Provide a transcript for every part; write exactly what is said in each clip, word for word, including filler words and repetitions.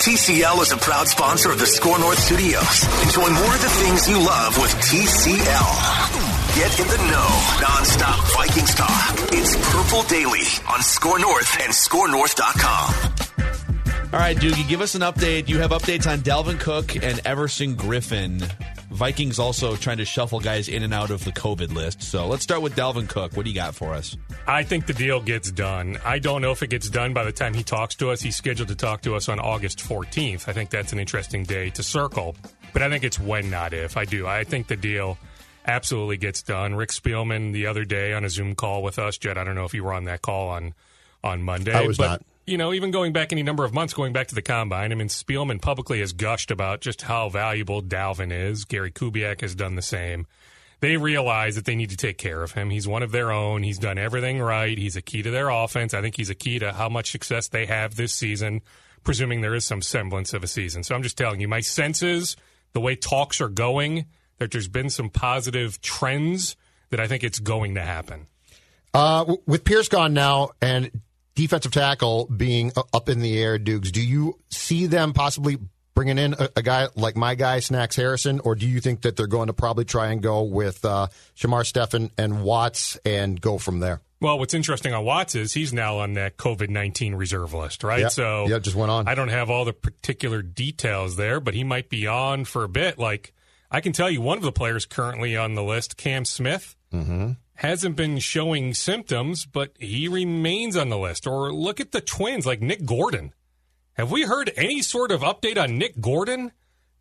T C L is a proud sponsor of the Score North Studios. Enjoy more of the things you love with T C L. Get in the know, non-stop Vikings talk. It's Purple Daily on Score North and score north dot com. All right, Doogie, give us an update. You have updates on Dalvin Cook and Everson Griffin. Vikings also trying to shuffle guys in and out of the COVID list. So let's start with Dalvin Cook. What do you got for us? I think the deal gets done. I don't know if it gets done by the time he talks to us. He's scheduled to talk to us on August fourteenth. I think that's an interesting day to circle. But I think it's when, not if. I do. I think the deal absolutely gets done. Rick Spielman the other day on a Zoom call with us. Jed, I don't know if you were on that call on, on Monday. I was but, not. You know, even going back any number of months, going back to the Combine, I mean, Spielman publicly has gushed about just how valuable Dalvin is. Gary Kubiak has done the same. They realize that they need to take care of him. He's one of their own. He's done everything right. He's a key to their offense. I think he's a key to how much success they have this season, presuming there is some semblance of a season. So I'm just telling you, my sense is the way talks are going, that there's been some positive trends that I think it's going to happen. Uh, with Pierce gone now and defensive tackle being up in the air, Dukes, do you see them possibly bringing in a, a guy like my guy, Snacks Harrison, or do you think that they're going to probably try and go with uh, Shamar Steffen and Watts and go from there? Well, what's interesting on Watts is he's now on that covid nineteen reserve list, right? Yeah, so yeah, just went on. I don't have all the particular details there, but he might be on for a bit. Like, I can tell you one of the players currently on the list, Cam Smith, mm-hmm. hasn't been showing symptoms, but he remains on the list. Or look at the Twins, like Nick Gordon. Have we heard any sort of update on Nick Gordon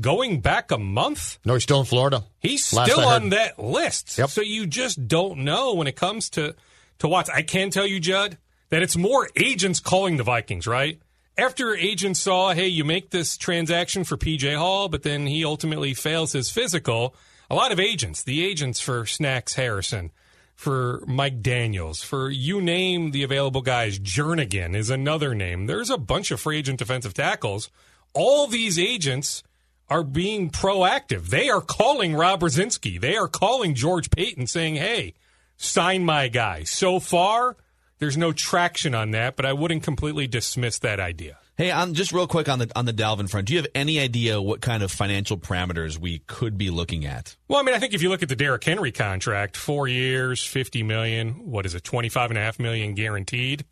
going back a month? No, he's still in Florida. He's Last still on that list. Yep. So you just don't know when it comes to, to Watts. I can tell you, Judd, that it's more agents calling the Vikings, right? After agents saw, hey, you make this transaction for P J. Hall, but then he ultimately fails his physical, a lot of agents, the agents for Snacks Harrison, for Mike Daniels, for you name the available guys. Jernigan is another name. There's a bunch of free agent defensive tackles. All these agents are being proactive. They are calling Rob Brzezinski. They are calling George Payton saying, hey, sign my guy. So far, there's no traction on that, but I wouldn't completely dismiss that idea. Hey, I'm just real quick on the on the Dalvin front. Do you have any idea what kind of financial parameters we could be looking at? Well, I mean, I think if you look at the Derrick Henry contract, four years, fifty million dollars, what is it, twenty-five point five million dollars guaranteed?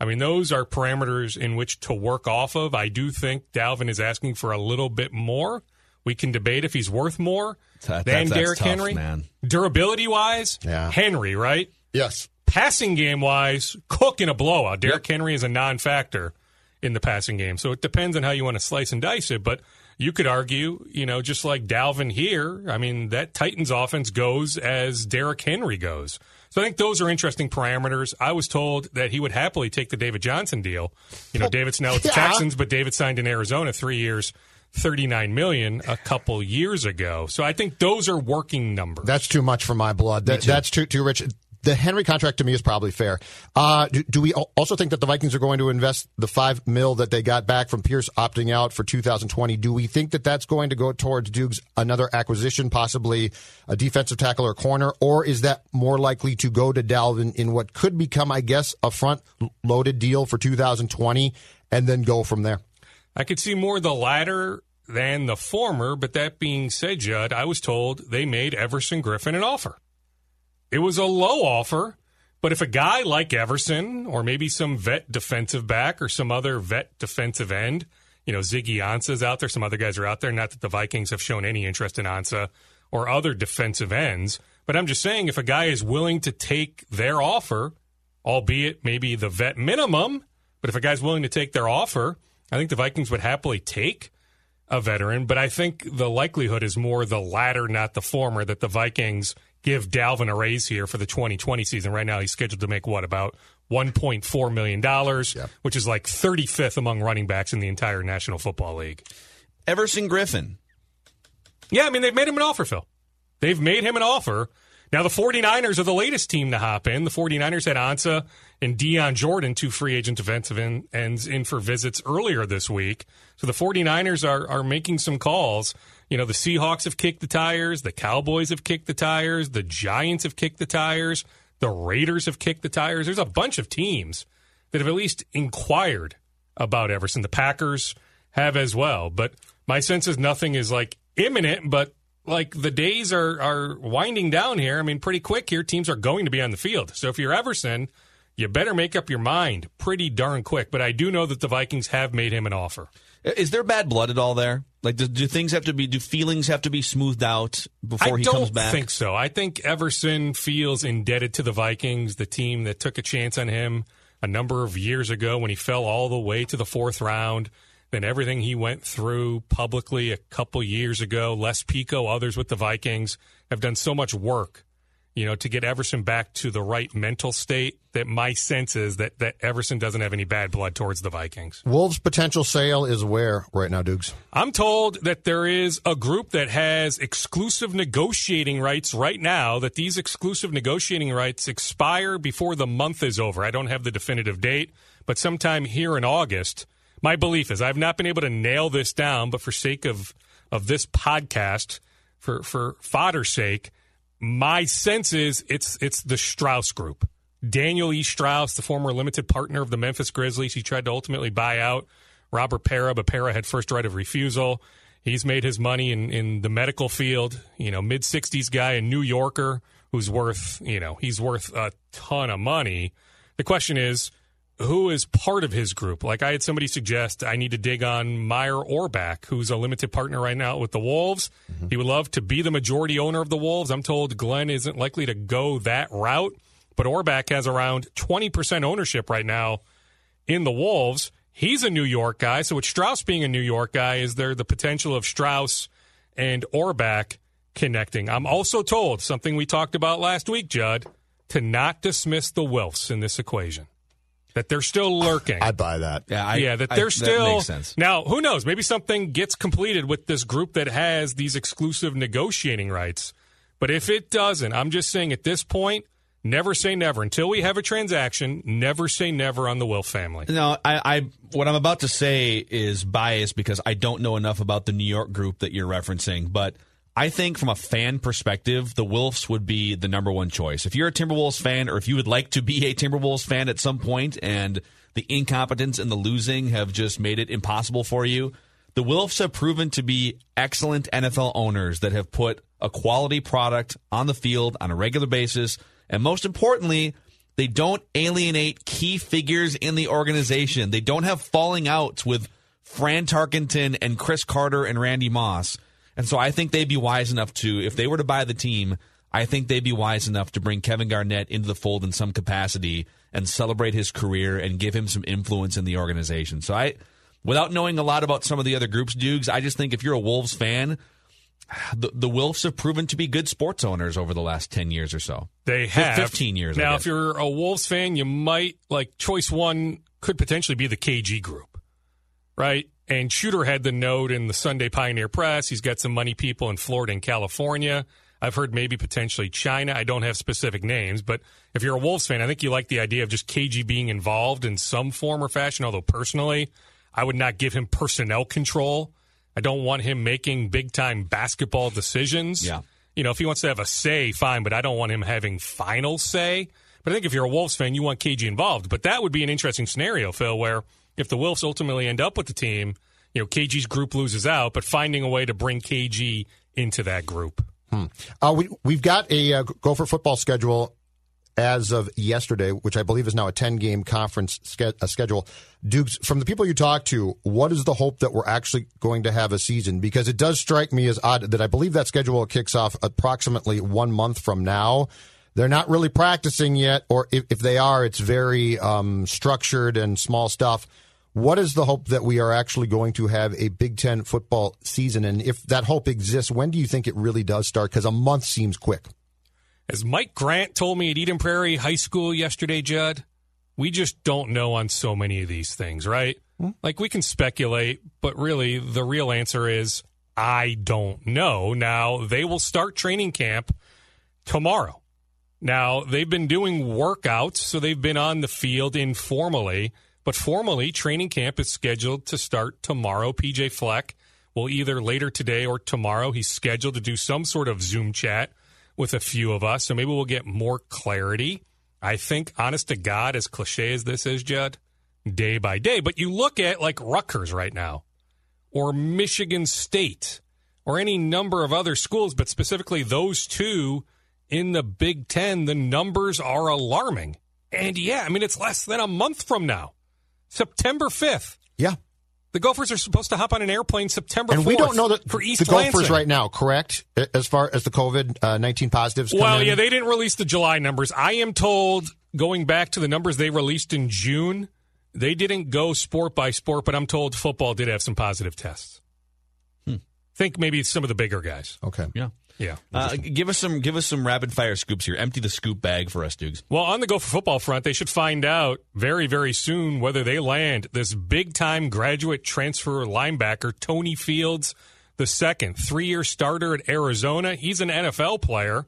I mean, those are parameters in which to work off of. I do think Dalvin is asking for a little bit more. We can debate if he's worth more that, than that's, Derrick that's Henry. Tough, man. Durability-wise, yeah. Henry, right? Yes. Passing game-wise, Cook in a blowout. Derrick yep. Henry is a non-factor in the passing game. So it depends on how you want to slice and dice it, but you could argue, you know, just like Dalvin here, I mean, that Titans offense goes as Derrick Henry goes. So I think those are interesting parameters. I was told that he would happily take the David Johnson deal. You know, David's now with the yeah. Texans, but David signed in Arizona three years, thirty-nine million dollars a couple years ago. So I think those are working numbers. That's too much for my blood. That, too. That's too too rich. The Henry contract to me is probably fair. Uh, do, do we also think that the Vikings are going to invest the five mil that they got back from Pierce opting out for two thousand twenty? Do we think that that's going to go towards Dukes another acquisition, possibly a defensive tackle or corner, or is that more likely to go to Dalvin in what could become, I guess, a front-loaded deal for two thousand twenty and then go from there? I could see more the latter than the former, but that being said, Judd, I was told they made Everson Griffin an offer. It was a low offer, but if a guy like Everson or maybe some vet defensive back or some other vet defensive end you know, Ziggy Ansah's out there. Some other guys are out there. Not that the Vikings have shown any interest in Ansah or other defensive ends. But I'm just saying, if a guy is willing to take their offer, albeit maybe the vet minimum, but if a guy's willing to take their offer, I think the Vikings would happily take a veteran. But I think the likelihood is more the latter, not the former, that the Vikings give Dalvin a raise here for the twenty twenty season. Right now he's scheduled to make, what, about one point four million dollars, yeah. which is like thirty-fifth among running backs in the entire National Football League. Everson Griffin. Yeah, I mean, they've made him an offer, Phil. They've made him an offer. Now, the 49ers are the latest team to hop in. The 49ers had Ansah and Deion Jordan, two free agent defensive ends, in for visits earlier this week. So the 49ers are, are making some calls. You know, the Seahawks have kicked the tires. The Cowboys have kicked the tires. The Giants have kicked the tires. The Raiders have kicked the tires. There's a bunch of teams that have at least inquired about Everson. The Packers have as well. But my sense is nothing is, like, imminent, but like the days are, are winding down here. I mean, pretty quick here, teams are going to be on the field. So if you're Everson, you better make up your mind pretty darn quick. But I do know that the Vikings have made him an offer. Is there bad blood at all there? Like, do, do things have to be, do feelings have to be smoothed out before he comes back? I don't think so. I think Everson feels indebted to the Vikings, the team that took a chance on him a number of years ago when he fell all the way to the fourth round. Than everything he went through publicly a couple years ago. Les Pico, others with the Vikings, have done so much work, you know, to get Everson back to the right mental state that my sense is that, that Everson doesn't have any bad blood towards the Vikings. Wolves' potential sale is where right now, Dukes? I'm told that there is a group that has exclusive negotiating rights right now, that these exclusive negotiating rights expire before the month is over. I don't have the definitive date, but sometime here in August. My belief is, I've not been able to nail this down, but for sake of, of this podcast, for for fodder's sake, my sense is it's it's the Strauss Group. Daniel E. Strauss, the former limited partner of the Memphis Grizzlies, he tried to ultimately buy out Robert Pera, but Pera had first right of refusal. He's made his money in, in the medical field, you know, mid-sixties guy, a New Yorker who's worth, you know, he's worth a ton of money. The question is, who is part of his group? Like, I had somebody suggest I need to dig on Meyer Orbach, who's a limited partner right now with the Wolves. Mm-hmm. He would love to be the majority owner of the Wolves. I'm told Glenn isn't likely to go that route, but Orbach has around twenty percent ownership right now in the Wolves. He's a New York guy, so with Strauss being a New York guy, is there the potential of Strauss and Orbach connecting? I'm also told, something we talked about last week, Judd, to not dismiss the Wilfs in this equation. That they're still lurking. I buy that. Yeah, I, yeah that they're I, still. That makes sense. Now, who knows? Maybe something gets completed with this group that has these exclusive negotiating rights. But if it doesn't, I'm just saying at this point, never say never. Until we have a transaction, never say never on the Wilf family. No, I, I what I'm about to say is biased because I don't know enough about the New York group that you're referencing. But I think from a fan perspective, the Wilfs would be the number one choice. If you're a Timberwolves fan, or if you would like to be a Timberwolves fan at some point, and the incompetence and the losing have just made it impossible for you, the Wilfs have proven to be excellent N F L owners that have put a quality product on the field on a regular basis. And most importantly, they don't alienate key figures in the organization. They don't have falling outs with Fran Tarkenton and Chris Carter and Randy Moss. And so I think they'd be wise enough to, if they were to buy the team, I think they'd be wise enough to bring Kevin Garnett into the fold in some capacity and celebrate his career and give him some influence in the organization. So I, without knowing a lot about some of the other groups, Dukes, I just think if you're a Wolves fan, the, the Wolves have proven to be good sports owners over the last ten years or so. They have. fifteen years. Now, if you're a Wolves fan, you might, like, choice one could potentially be the K G group, right? And Shooter had the note in the Sunday Pioneer Press. He's got some money people in Florida and California. I've heard maybe potentially China. I don't have specific names, but if you're a Wolves fan, I think you like the idea of just K G being involved in some form or fashion, although personally, I would not give him personnel control. I don't want him making big-time basketball decisions. Yeah. You know, if he wants to have a say, fine, but I don't want him having final say. But I think if you're a Wolves fan, you want K G involved. But that would be an interesting scenario, Phil, where if the Wilfs ultimately end up with the team, you know, K G's group loses out, but finding a way to bring K G into that group. Hmm. Uh, we, we've got a uh, Gopher football schedule as of yesterday, which I believe is now a ten-game conference ske- uh, schedule. Dukes, from the people you talk to, what is the hope that we're actually going to have a season? Because it does strike me as odd that I believe that schedule kicks off approximately one month from now. They're not really practicing yet, or if, if they are, it's very um, structured and small stuff. What is the hope that we are actually going to have a Big Ten football season? And if that hope exists, when do you think it really does start? Because a month seems quick. As Mike Grant told me at Eden Prairie High School yesterday, Judd, we just don't know on so many of these things, right? Mm-hmm. Like, we can speculate, but really the real answer is I don't know. Now, they will start training camp tomorrow. Now, they've been doing workouts, so they've been on the field informally. But formally, training camp is scheduled to start tomorrow. P J. Fleck will either later today or tomorrow, he's scheduled to do some sort of Zoom chat with a few of us, so maybe we'll get more clarity. I think, honest to God, as cliche as this is, Judd, day by day. But you look at, like, Rutgers right now, or Michigan State, or any number of other schools, but specifically those two in the Big Ten, the numbers are alarming. And, yeah, I mean, it's less than a month from now. September fifth. Yeah. The Gophers are supposed to hop on an airplane September fourth. And we don't know that for East the Gophers Lansing. Right now, correct? As far as the COVID nineteen uh, positives come Well, in. Yeah, they didn't release the July numbers. I am told, going back to the numbers they released in June, they didn't go sport by sport, but I'm told football did have some positive tests. Hmm. Think maybe some of the bigger guys. Okay. Yeah. Yeah. Uh, give us some give us some rapid fire scoops here. Empty the scoop bag for us, Dukes. Well, on the Gopher football front, they should find out very, very soon whether they land this big time graduate transfer linebacker, Tony Fields the second, three year starter at Arizona. He's an N F L player.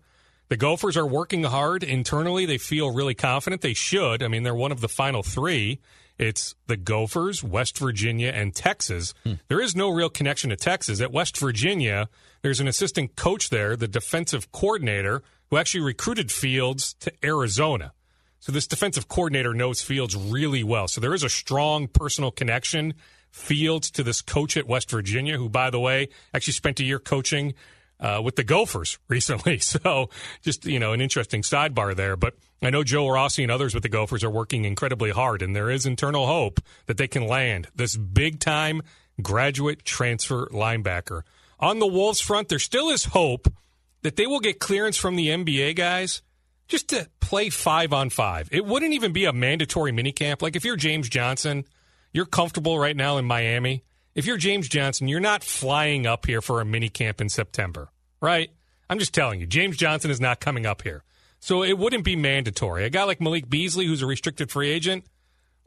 The Gophers are working hard internally. They feel really confident. They should. I mean, they're one of the final three. It's the Gophers, West Virginia, and Texas. Hmm. There is no real connection to Texas. At West Virginia, there's an assistant coach there, the defensive coordinator, who actually recruited Fields to Arizona. So this defensive coordinator knows Fields really well. So there is a strong personal connection, Fields, to this coach at West Virginia, who, by the way, actually spent a year coaching uh, with the Gophers recently. So just, you know, an interesting sidebar there. But I know Joe Rossi and others with the Gophers are working incredibly hard, and there is internal hope that they can land this big-time graduate transfer linebacker. On the Wolves front, there still is hope that they will get clearance from the N B A guys just to play five on five. It wouldn't even be a mandatory minicamp. Like, if you're James Johnson, you're comfortable right now in Miami. If you're James Johnson, you're not flying up here for a minicamp in September, right? I'm just telling you, James Johnson is not coming up here. So it wouldn't be mandatory. A guy like Malik Beasley, who's a restricted free agent,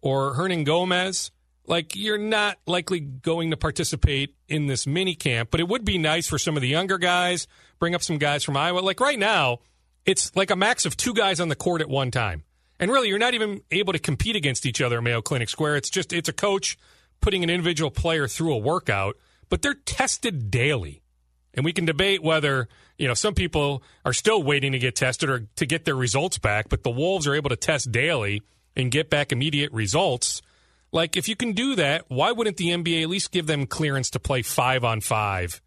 or Hernan Gomez, like, you're not likely going to participate in this mini camp, but it would be nice for some of the younger guys, bring up some guys from Iowa. Like, right now, it's like a max of two guys on the court at one time. And really, you're not even able to compete against each other at Mayo Clinic Square. It's just, it's a coach putting an individual player through a workout, but they're tested daily. And we can debate whether, you know, some people are still waiting to get tested or to get their results back, but the Wolves are able to test daily and get back immediate results. Like, if you can do that, why wouldn't the N B A at least give them clearance to play five on five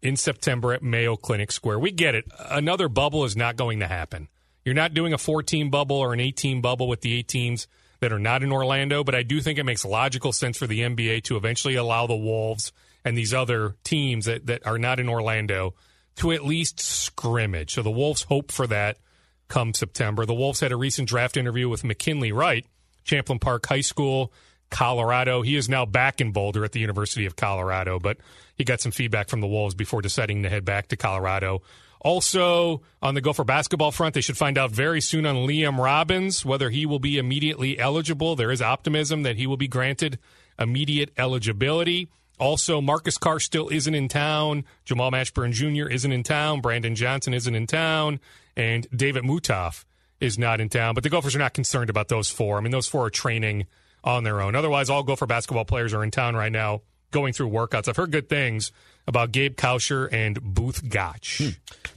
in September at Mayo Clinic Square? We get it. Another bubble is not going to happen. You're not doing a four-team bubble or an eight-team bubble with the eight teams that are not in Orlando, but I do think it makes logical sense for the N B A to eventually allow the Wolves and these other teams that, that are not in Orlando to at least scrimmage. So the Wolves hope for that come September. The Wolves had a recent draft interview with McKinley Wright, Champlain Park High School, Colorado. He is now back in Boulder at the University of Colorado, but he got some feedback from the Wolves before deciding to head back to Colorado. Also, on the Gopher basketball front, they should find out very soon on Liam Robbins whether he will be immediately eligible. There is optimism that he will be granted immediate eligibility. Also, Marcus Carr still isn't in town. Jamal Mashburn Junior isn't in town. Brandon Johnson isn't in town. And David Mutoff is not in town. But the Gophers are not concerned about those four. I mean, those four are training on their own. Otherwise, all Gopher basketball players are in town right now going through workouts. I've heard good things about Gabe Kauscher and Booth Gotch. Hmm.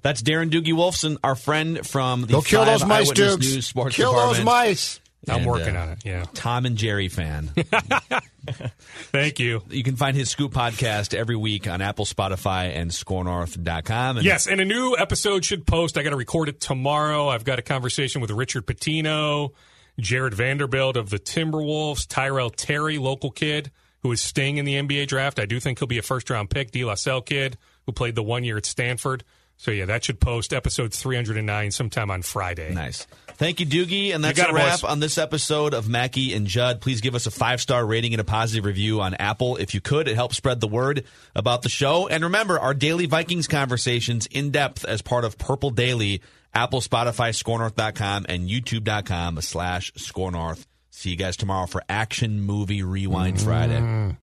That's Darren Doogie Wolfson, our friend from the Go Five kill those mice, Eyewitness Dukes. News Sports Kill Department. Kill those mice. I'm and, working uh, on it, yeah. Tom and Jerry fan. Thank you. You can find his Scoop podcast every week on Apple, Spotify, and Score North dot com. And yes, and a new episode should post. I got to record it tomorrow. I've got a conversation with Richard Pitino, Jared Vanderbilt of the Timberwolves, Tyrell Terry, local kid, who is staying in the N B A draft. I do think he'll be a first-round pick, De La Salle kid, who played the one year at Stanford. So, yeah, that should post episode three oh nine sometime on Friday. Nice. Thank you, Doogie. And that's a wrap on this episode of Mackey and Judd. Please give us a five-star rating and a positive review on Apple if you could. It helps spread the word about the show. And remember, our daily Vikings conversations in depth as part of Purple Daily, Apple, Spotify, Score North dot com, and YouTube dot com slash Score North. See you guys tomorrow for Action Movie Rewind Friday.